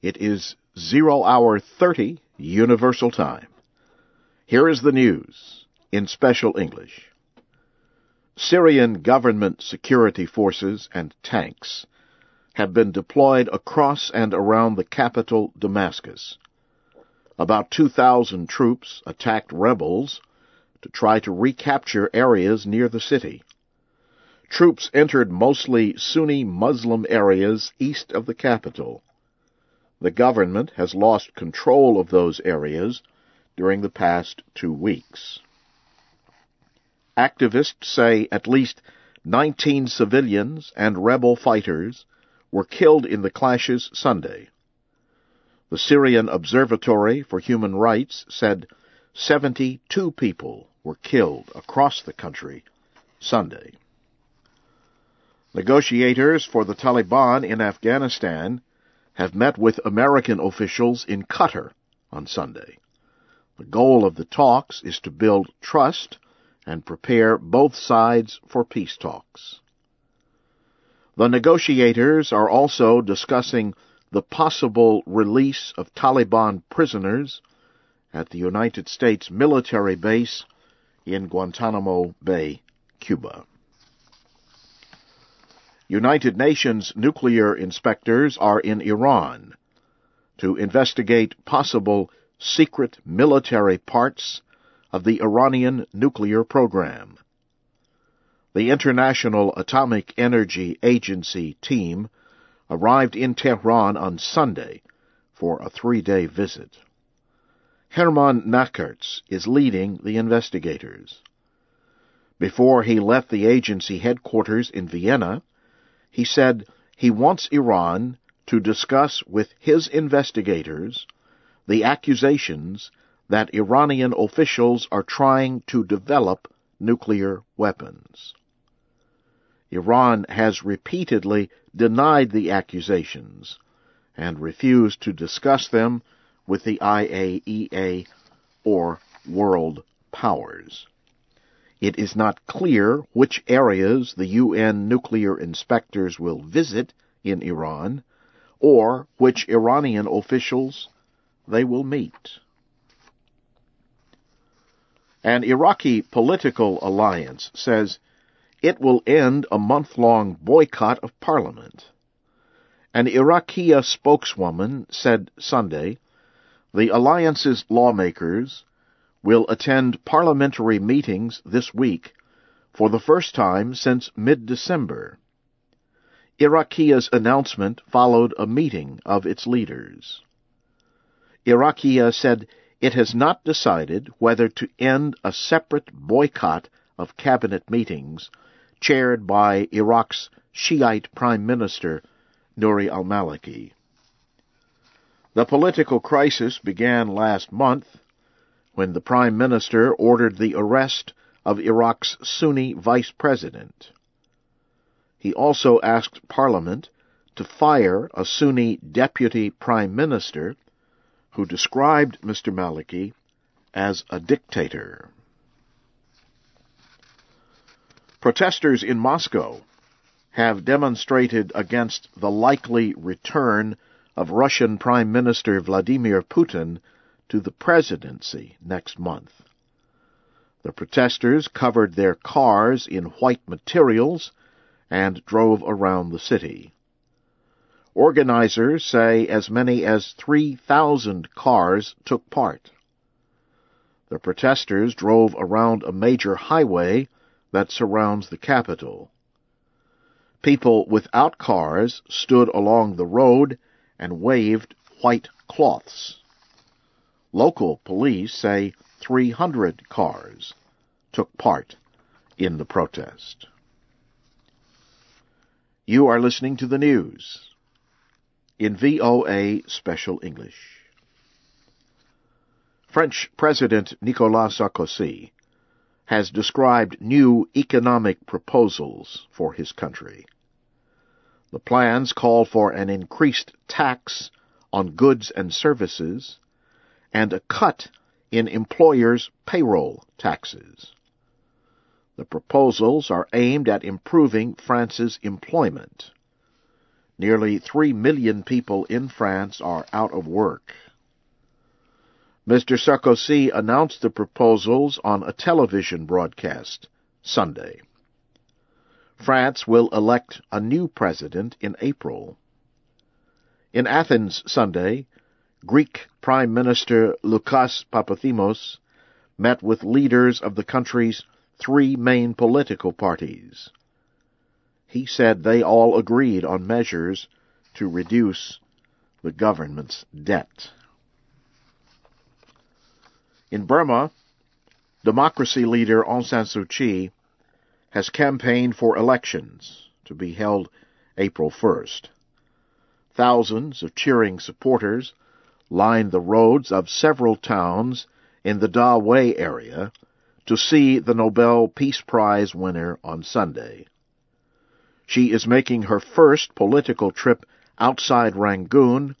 It is 00:30 Universal Time. Here is the news in Special English. Syrian government security forces and tanks have been deployed across and around the capital, Damascus. About 2,000 troops attacked rebels to try to recapture areas near the city. Troops entered mostly Sunni Muslim areas east of the capital. The government has lost control of those areas during the past 2 weeks. Activists say at least 19 civilians and rebel fighters were killed in the clashes Sunday. The Syrian Observatory for Human Rights said 72 people were killed across the country Sunday. Negotiators for the Taliban in Afghanistan have met with American officials in Qatar on Sunday. The goal of the talks is to build trust and prepare both sides for peace talks. The negotiators are also discussing the possible release of Taliban prisoners at the United States military base in Guantanamo Bay, Cuba. United Nations nuclear inspectors are in Iran to investigate possible secret military parts of the Iranian nuclear program. The International Atomic Energy Agency team arrived in Tehran on Sunday for a 3-day visit. Herman Nachertz is leading the investigators. Before he left the agency headquarters in Vienna, he said he wants Iran to discuss with his investigators the accusations that Iranian officials are trying to develop nuclear weapons. Iran has repeatedly denied the accusations and refused to discuss them with the IAEA or world powers. It is not clear which areas the UN nuclear inspectors will visit in Iran or which Iranian officials they will meet. An Iraqi political alliance says it will end a month-long boycott of parliament. An Iraqiya spokeswoman said Sunday the alliance's lawmakers will attend parliamentary meetings this week for the first time since mid-December. Iraqiya's announcement followed a meeting of its leaders. Iraqiya said it has not decided whether to end a separate boycott of cabinet meetings chaired by Iraq's Shiite Prime Minister Nouri al-Maliki. The political crisis began last month when the Prime Minister ordered the arrest of Iraq's Sunni Vice President. He also asked Parliament to fire a Sunni Deputy Prime Minister who described Mr. Maliki as a dictator. Protesters in Moscow have demonstrated against the likely return of Russian Prime Minister Vladimir Putin to the presidency next month. The protesters covered their cars in white materials and drove around the city. Organizers say as many as 3,000 cars took part. The protesters drove around a major highway that surrounds the capital. People without cars stood along the road and waved white cloths. Local police say 300 cars took part in the protest. You are listening to the news in VOA Special English. French President Nicolas Sarkozy has described new economic proposals for his country. The plans call for an increased tax on goods and services and a cut in employers' payroll taxes. The proposals are aimed at improving France's employment. Nearly 3 million people in France are out of work. Mr. Sarkozy announced the proposals on a television broadcast Sunday. France will elect a new president in April. In Athens Sunday, Greek Prime Minister Lukas Papathimos met with leaders of the country's three main political parties. He said they all agreed on measures to reduce the government's debt. In Burma, democracy leader Aung San Suu Kyi has campaigned for elections to be held April 1st. Thousands of cheering supporters lined the roads of several towns in the Dawe area to see the Nobel Peace Prize winner on Sunday. She is making her first political trip outside Rangoon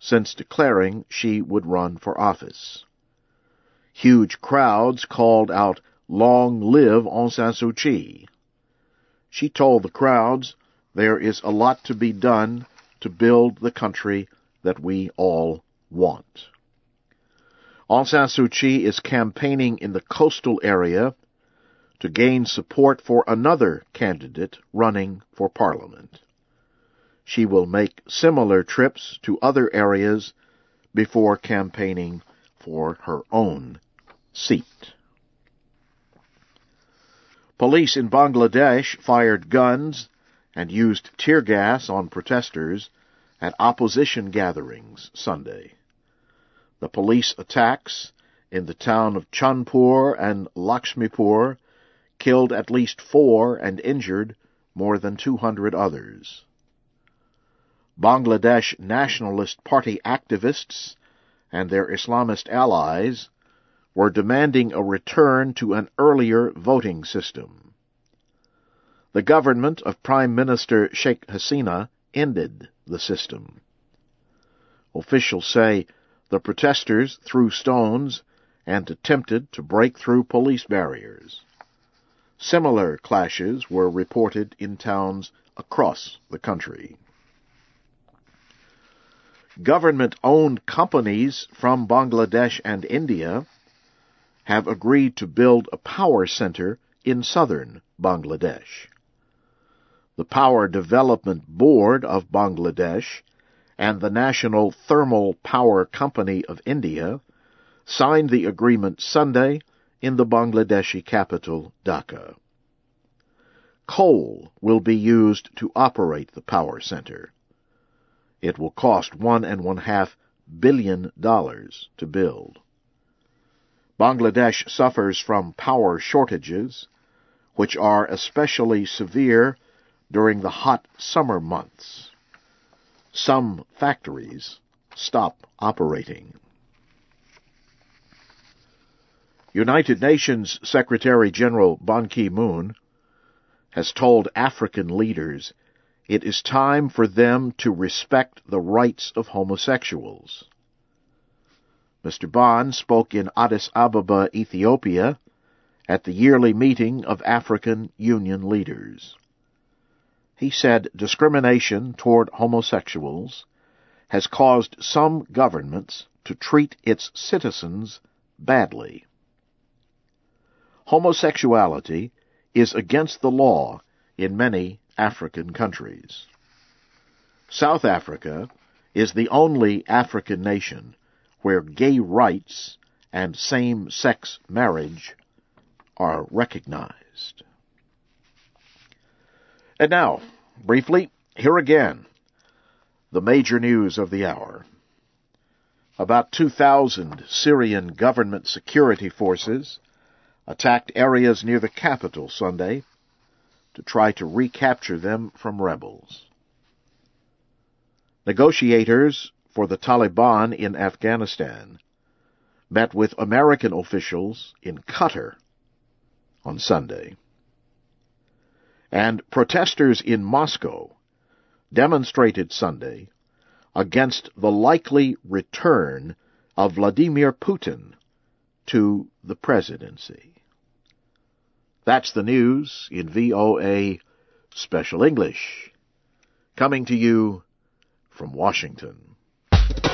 since declaring she would run for office. Huge crowds called out, "Long live Aung San Suu Kyi." She told the crowds, "There is a lot to be done to build the country that we all want." Aung San Suu Kyi is campaigning in the coastal area to gain support for another candidate running for parliament. She will make similar trips to other areas before campaigning for her own seat. Police in Bangladesh fired guns and used tear gas on protesters at opposition gatherings Sunday. The police attacks in the town of Chandpur and Lakshmipur killed at least 4 and injured more than 200 others. Bangladesh Nationalist Party activists and their Islamist allies were demanding a return to an earlier voting system. The government of Prime Minister Sheikh Hasina ended the system. Officials say the protesters threw stones and attempted to break through police barriers. Similar clashes were reported in towns across the country. Government-owned companies from Bangladesh and India have agreed to build a power center in southern Bangladesh. The Power Development Board of Bangladesh and the National Thermal Power Company of India signed the agreement Sunday in the Bangladeshi capital, Dhaka. Coal will be used to operate the power center. It will cost $1.5 billion to build. Bangladesh suffers from power shortages, which are especially severe during the hot summer months. Some factories stop operating. United Nations Secretary General Ban Ki-moon has told African leaders it is time for them to respect the rights of homosexuals. Mr. Ban spoke in Addis Ababa, Ethiopia, at the yearly meeting of African Union leaders. He said discrimination toward homosexuals has caused some governments to treat its citizens badly. Homosexuality is against the law in many African countries. South Africa is the only African nation where gay rights and same-sex marriage are recognized. And now, briefly, here again, the major news of the hour. About 2,000 Syrian government security forces attacked areas near the capital Sunday to try to recapture them from rebels. Negotiators for the Taliban in Afghanistan met with American officials in Qatar on Sunday. And protesters in Moscow demonstrated Sunday against the likely return of Vladimir Putin to the presidency. That's the news in VOA Special English. coming to you from Washington.